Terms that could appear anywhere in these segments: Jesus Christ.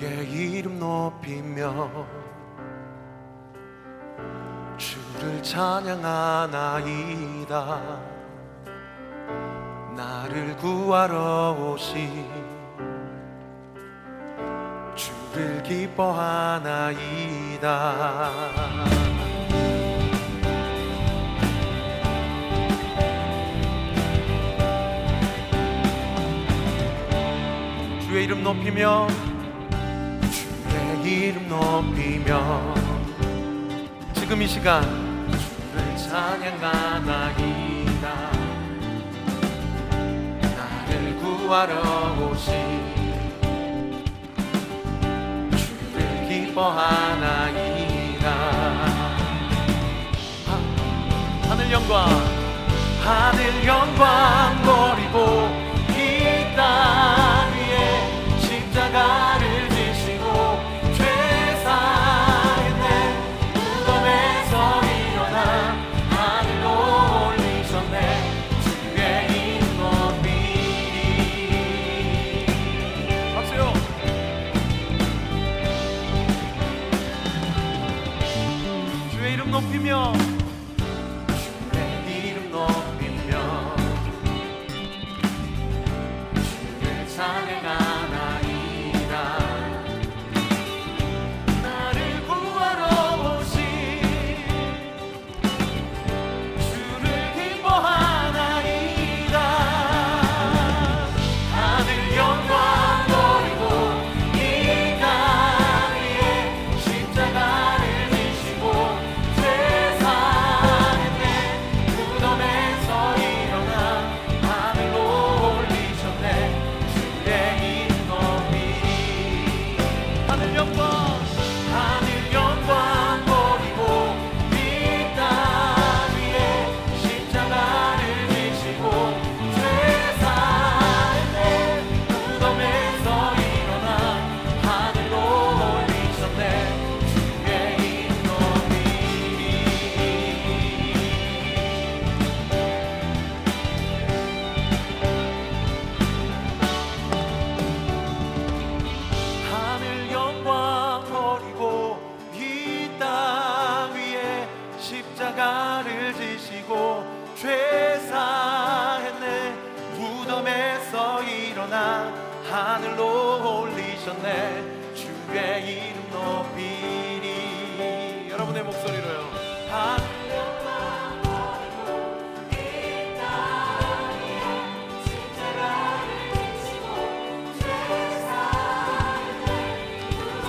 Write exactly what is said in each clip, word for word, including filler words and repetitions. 주의 이름 높이며 주를 찬양하나이다. 나를 구하러 오신 주를 기뻐하나이다. 주의 이름 높이며 주의 이름 높이며 지금 이 시간 주를 찬양하나이다. 나를 구하러 오신 주를 기뻐하나이다. 하, 하늘 영광 하늘 영광 버리고 이 땅 위에 십자가를 지시고 죄사했네. 무덤에서 일어나 하늘로 올리셨네. 주의 이름 높이니 박수요. 주의 이름 높이며 주의 이름 높이며 주를 찬양하네. 하늘로 올리셨네. 주의 이름 높이리. 여러분의 목소리로요. 하늘과 멀고 이 땅에 십자가를 지시고 죄사했네.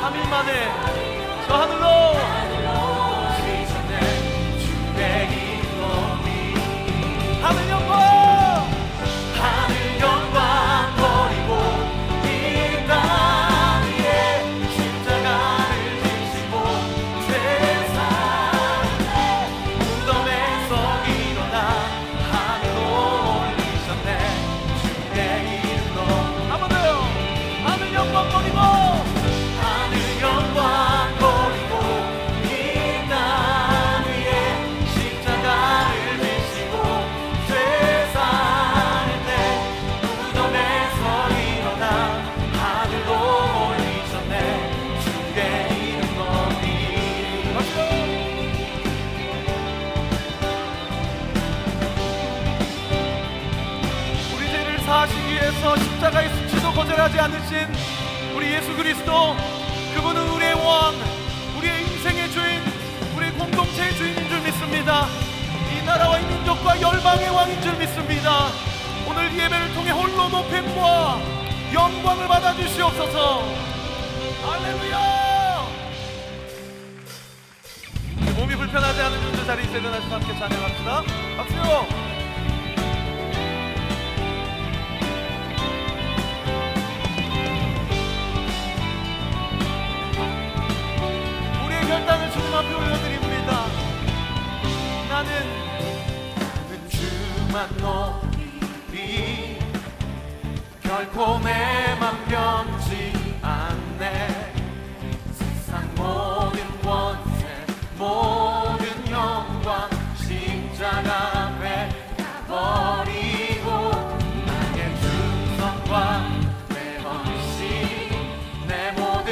삼 일 만에 저 하늘로 십자가의 수치도 거절하지 않으신 우리 예수 그리스도, 그분은 우리의 왕, 우리의 인생의 주인, 우리의 공동체의 주인인 줄 믿습니다. 이 나라와 이 민족과 열방의 왕인 줄 믿습니다. 오늘 예배를 통해 홀로 높임과 영광을 받아주시옵소서. 할렐루야. 몸이 불편하지 않은 분들 자리에 일어나서 함께 찬양합시다. 박수요. 땅을 주님 앞에 올려드립니다. 나는 나는 주만 높이 결코 내 맘 변치 않네. 세상 모든 권세 모든 영광 십자가 앞에 다 버리고 나의 충성과 내 헌신 내 모든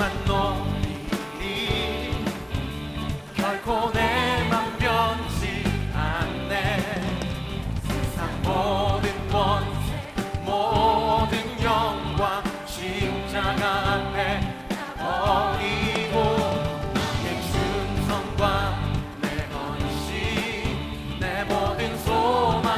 나만 높이리 결코 내 맘 변치 않네. 세상 모든 권세 모든 영광 십자가 앞에 버리고 내 충성과 내 헌신 내 모든 소망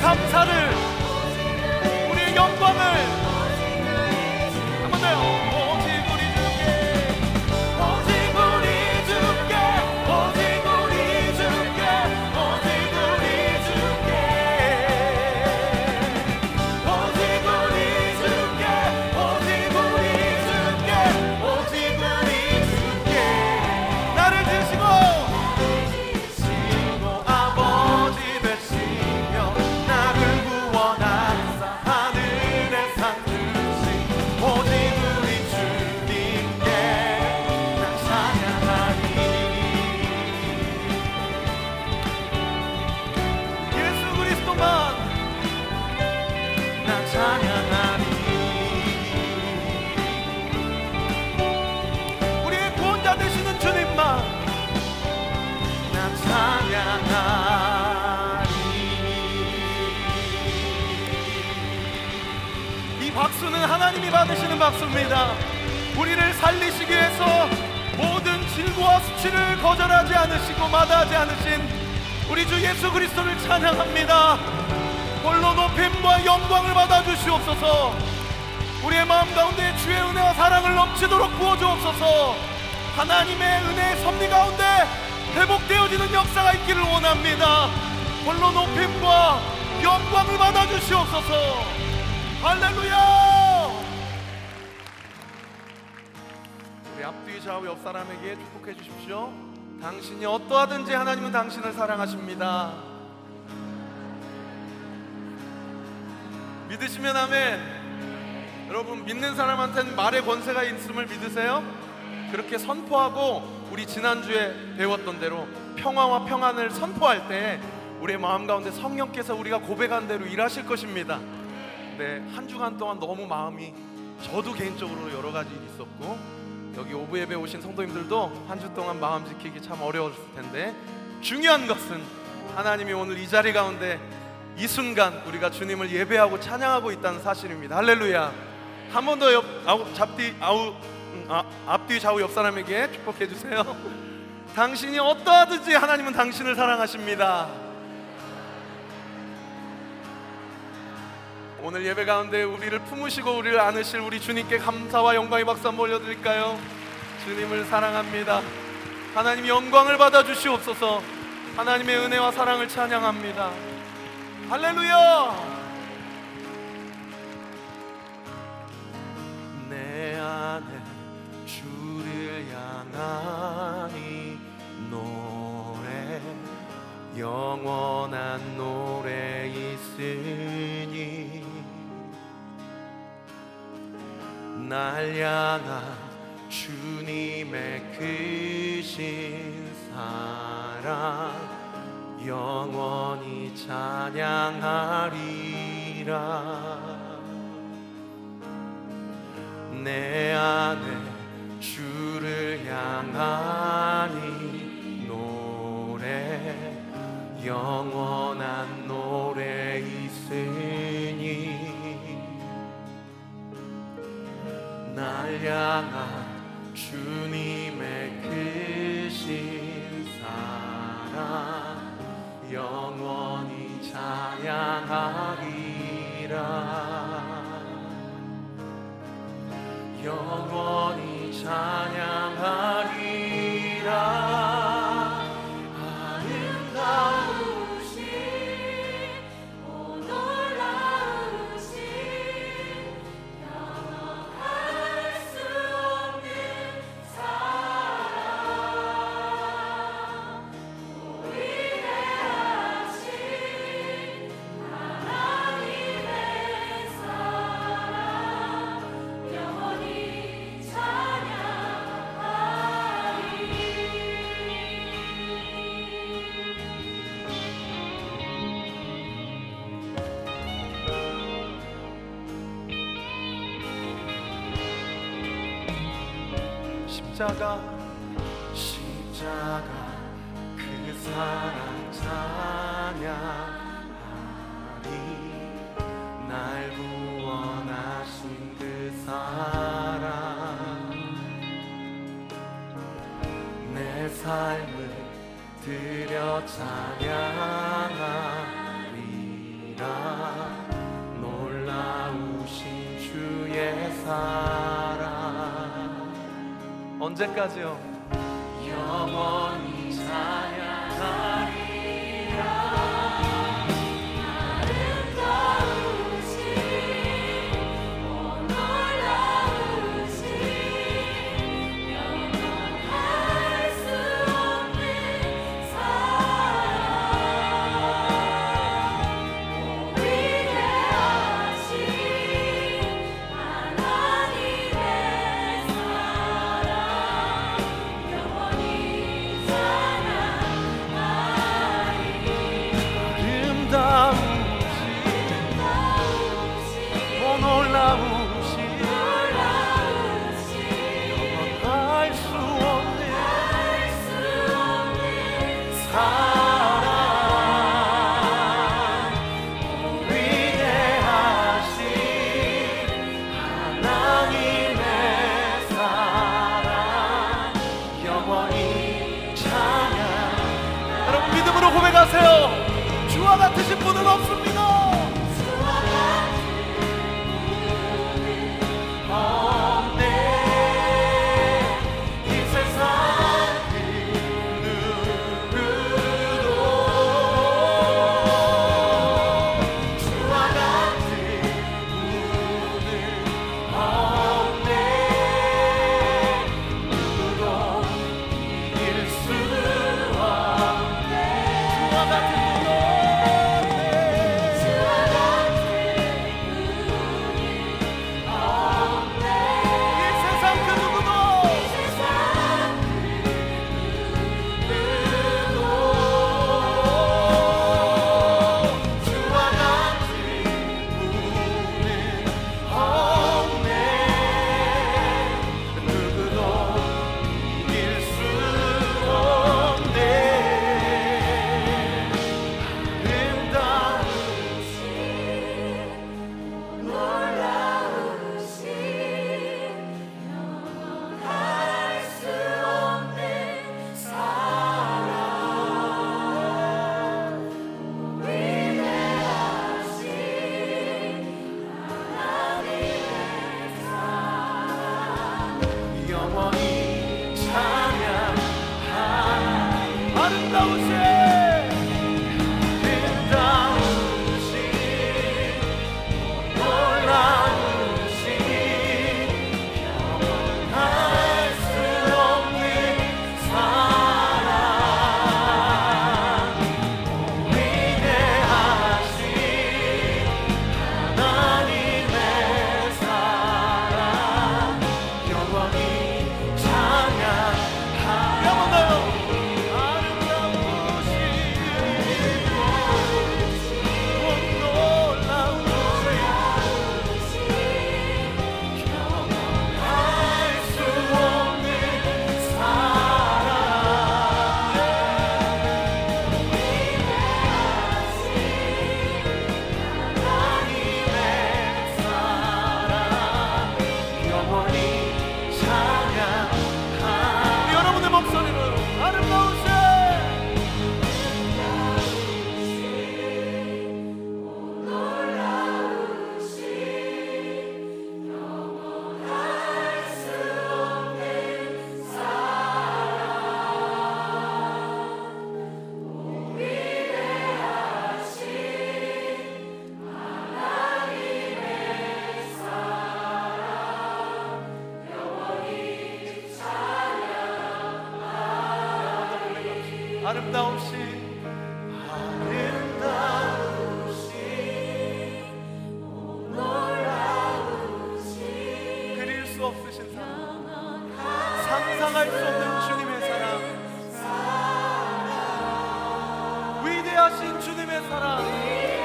감사를 우리의 영광을 한번 더요. 오직 우리 주께 오직 우리 주께 오직 우리 주께 오직 우리 주께 오직 우리 주께 오직 우리 주께 오직 우리 주께 나를 지으시고 이 박수는 하나님이 받으시는 박수입니다. 우리를 살리시기 위해서 모든 질고와 수치를 거절하지 않으시고 마다하지 않으신 우리 주 예수 그리스도를 찬양합니다. 홀로 높임과 영광을 받아주시옵소서. 우리의 마음 가운데 주의 은혜와 사랑을 넘치도록 부어주옵소서. 하나님의 은혜의 섭리 가운데 회복되어지는 역사가 있기를 원합니다. 홀로 높임과 영광을 받아주시옵소서. 할렐루야. 우리 앞뒤 좌우 옆 사람에게 축복해 주십시오. 당신이 어떠하든지 하나님은 당신을 사랑하십니다. 믿으시면 아멘. 여러분, 믿는 사람한테는 말의 권세가 있음을 믿으세요? 그렇게 선포하고 우리 지난주에 배웠던 대로 평화와 평안을 선포할 때 우리의 마음 가운데 성령께서 우리가 고백한 대로 일하실 것입니다. 네, 한 주간 동안 너무 마음이 저도 개인적으로 여러 가지 일이 있었고 여기 오브 예배 오신 성도님들도 한 주 동안 마음 지키기 참 어려웠을 텐데 중요한 것은 하나님이 오늘 이 자리 가운데 이 순간 우리가 주님을 예배하고 찬양하고 있다는 사실입니다. 할렐루야. 한 번 더 옆 아우 잡디 아우 아, 앞뒤 좌우 옆 사람에게 축복해 주세요. 당신이 어떠하든지 하나님은 당신을 사랑하십니다. 오늘 예배 가운데 우리를 품으시고 우리를 안으실 우리 주님께 감사와 영광의 박수 한번 올려드릴까요? 주님을 사랑합니다. 하나님 영광을 받아주시옵소서. 하나님의 은혜와 사랑을 찬양합니다. 할렐루야. 날 향한 주님의 크신 사랑 영원히 찬양하리라. 내 안에 주를 향하니 노래, 영원한 노래 있으니 날 향한 주님의 크신 사랑 영원히 찬양하리라. 영원히 찬양하리라. 아름다우신 오 놀라우신 영원할 수 없는 사랑, 위대하신 하나님의 사랑 영원히 찬양하리. 십자가, 십자가 그 사랑 찬양하리. 날 구원하신 그 사랑 내 삶을 드려 찬양하리라. 놀라우신 주의 사랑 언제까지요? 영원히 찬양하리라. 아름다우신 오 놀라우신 영원할 수 없는 사랑, 오 위대하신 하나님의 사랑 영원히 찬양하리. 아름다우신 아름다우신 오 놀라우신 놀라우신 영원할 수 없는 할 수 없는 사랑, 오 위대하신 하나님의 사랑 영원히 찬양. 여러분 믿음으로 고백하세요. 주와 같으신 분은 없습니다. 주와 같은 분은 없네. 이 세상 그 누구도 주와 같은 분은 없네. 누구도 이길 수 없네. 주와 같은 분은 없네. 아름다우신 상상할 수 없는 주님의 사랑, 사랑 위대하신 주님의 사랑, 위대하신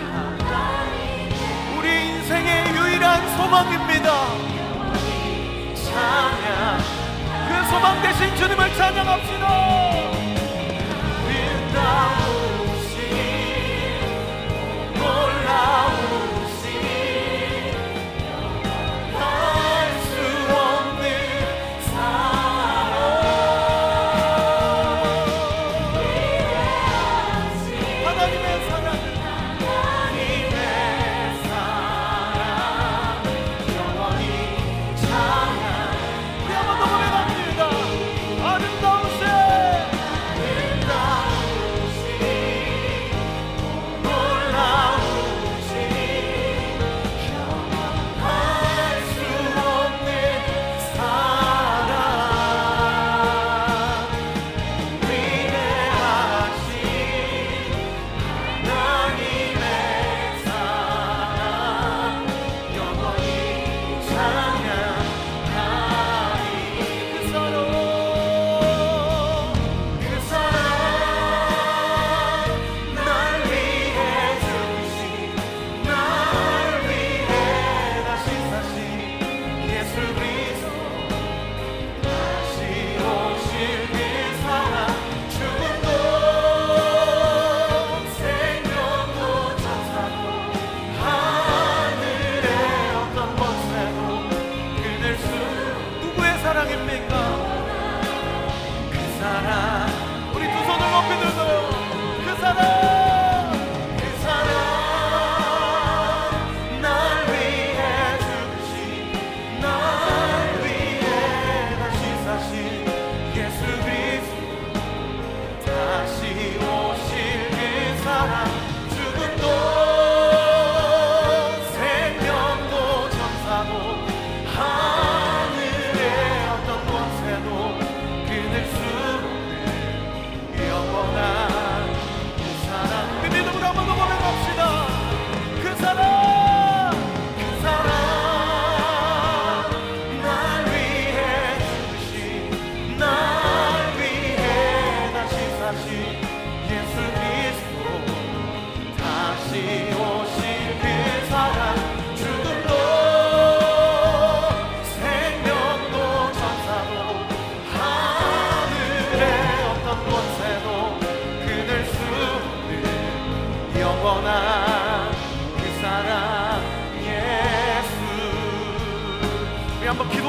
하나님의 우리 인생의 유일한 소망입니다. 찬양 그 소망 되신 주님을 찬양합시다. 위대하신 놀라운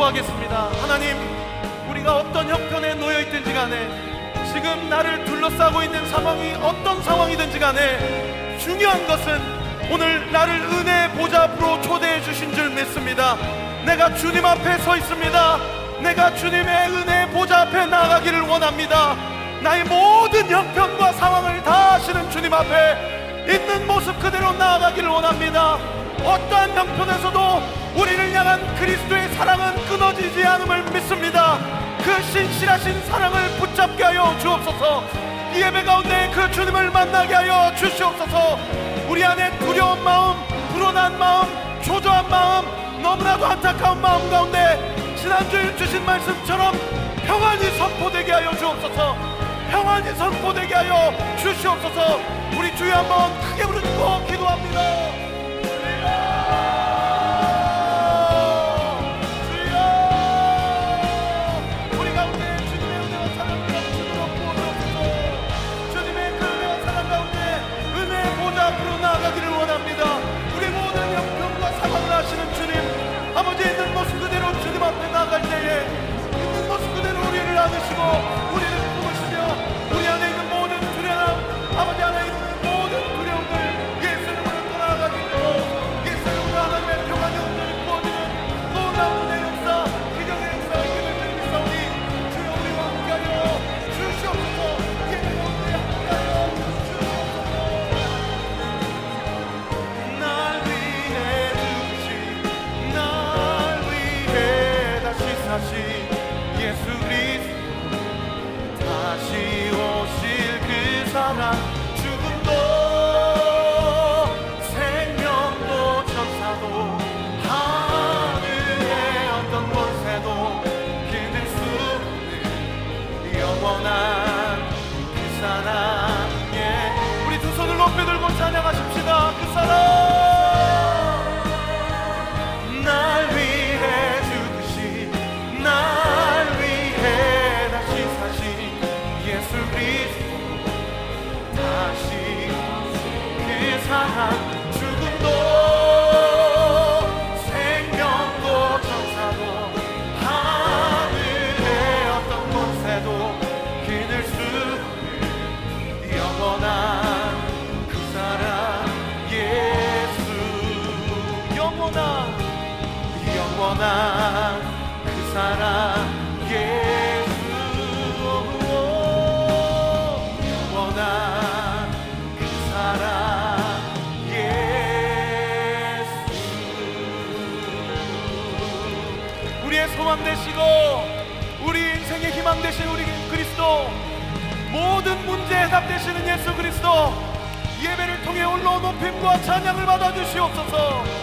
하겠습니다. 하나님, 우리가 어떤 형편에 놓여있든지 간에, 지금 나를 둘러싸고 있는 상황이 어떤 상황이든지 간에, 중요한 것은 오늘 나를 은혜의 보좌 앞으로 초대해 주신 줄 믿습니다. 내가 주님 앞에 서 있습니다. 내가 주님의 은혜의 보좌 앞에 나아가기를 원합니다. 나의 모든 형편과 상황을 다 아시는 주님 앞에 있는 모습 그대로 나아가기를 원합니다. 어떠한 형편에서도 우리를 향한 그리스도의 사랑은 끊어지지 않음을 믿습니다. 그 신실하신 사랑을 붙잡게 하여 주옵소서. 이 예배 가운데 그 주님을 만나게 하여 주시옵소서. 우리 안에 두려운 마음, 불온한 마음, 초조한 마음, 너무나도 안타까운 마음 가운데 지난주에 주신 말씀처럼 평안이 선포되게 하여 주옵소서. 평안이 선포되게 하여 주시옵소서. 우리 주여 한번 크게 부르짖고 기도합니다. 예수 그리스도 영원한 그 영원한 그 사랑 예수 영원한 그 사랑 예수 우리의 소망 되시고 우리 인생의 희망 되신 우리 그리스도 모든 문제에 해답 되시는 예수 그리스도 예배를 통해 올라온 높임과 찬양을 받아주시옵소서.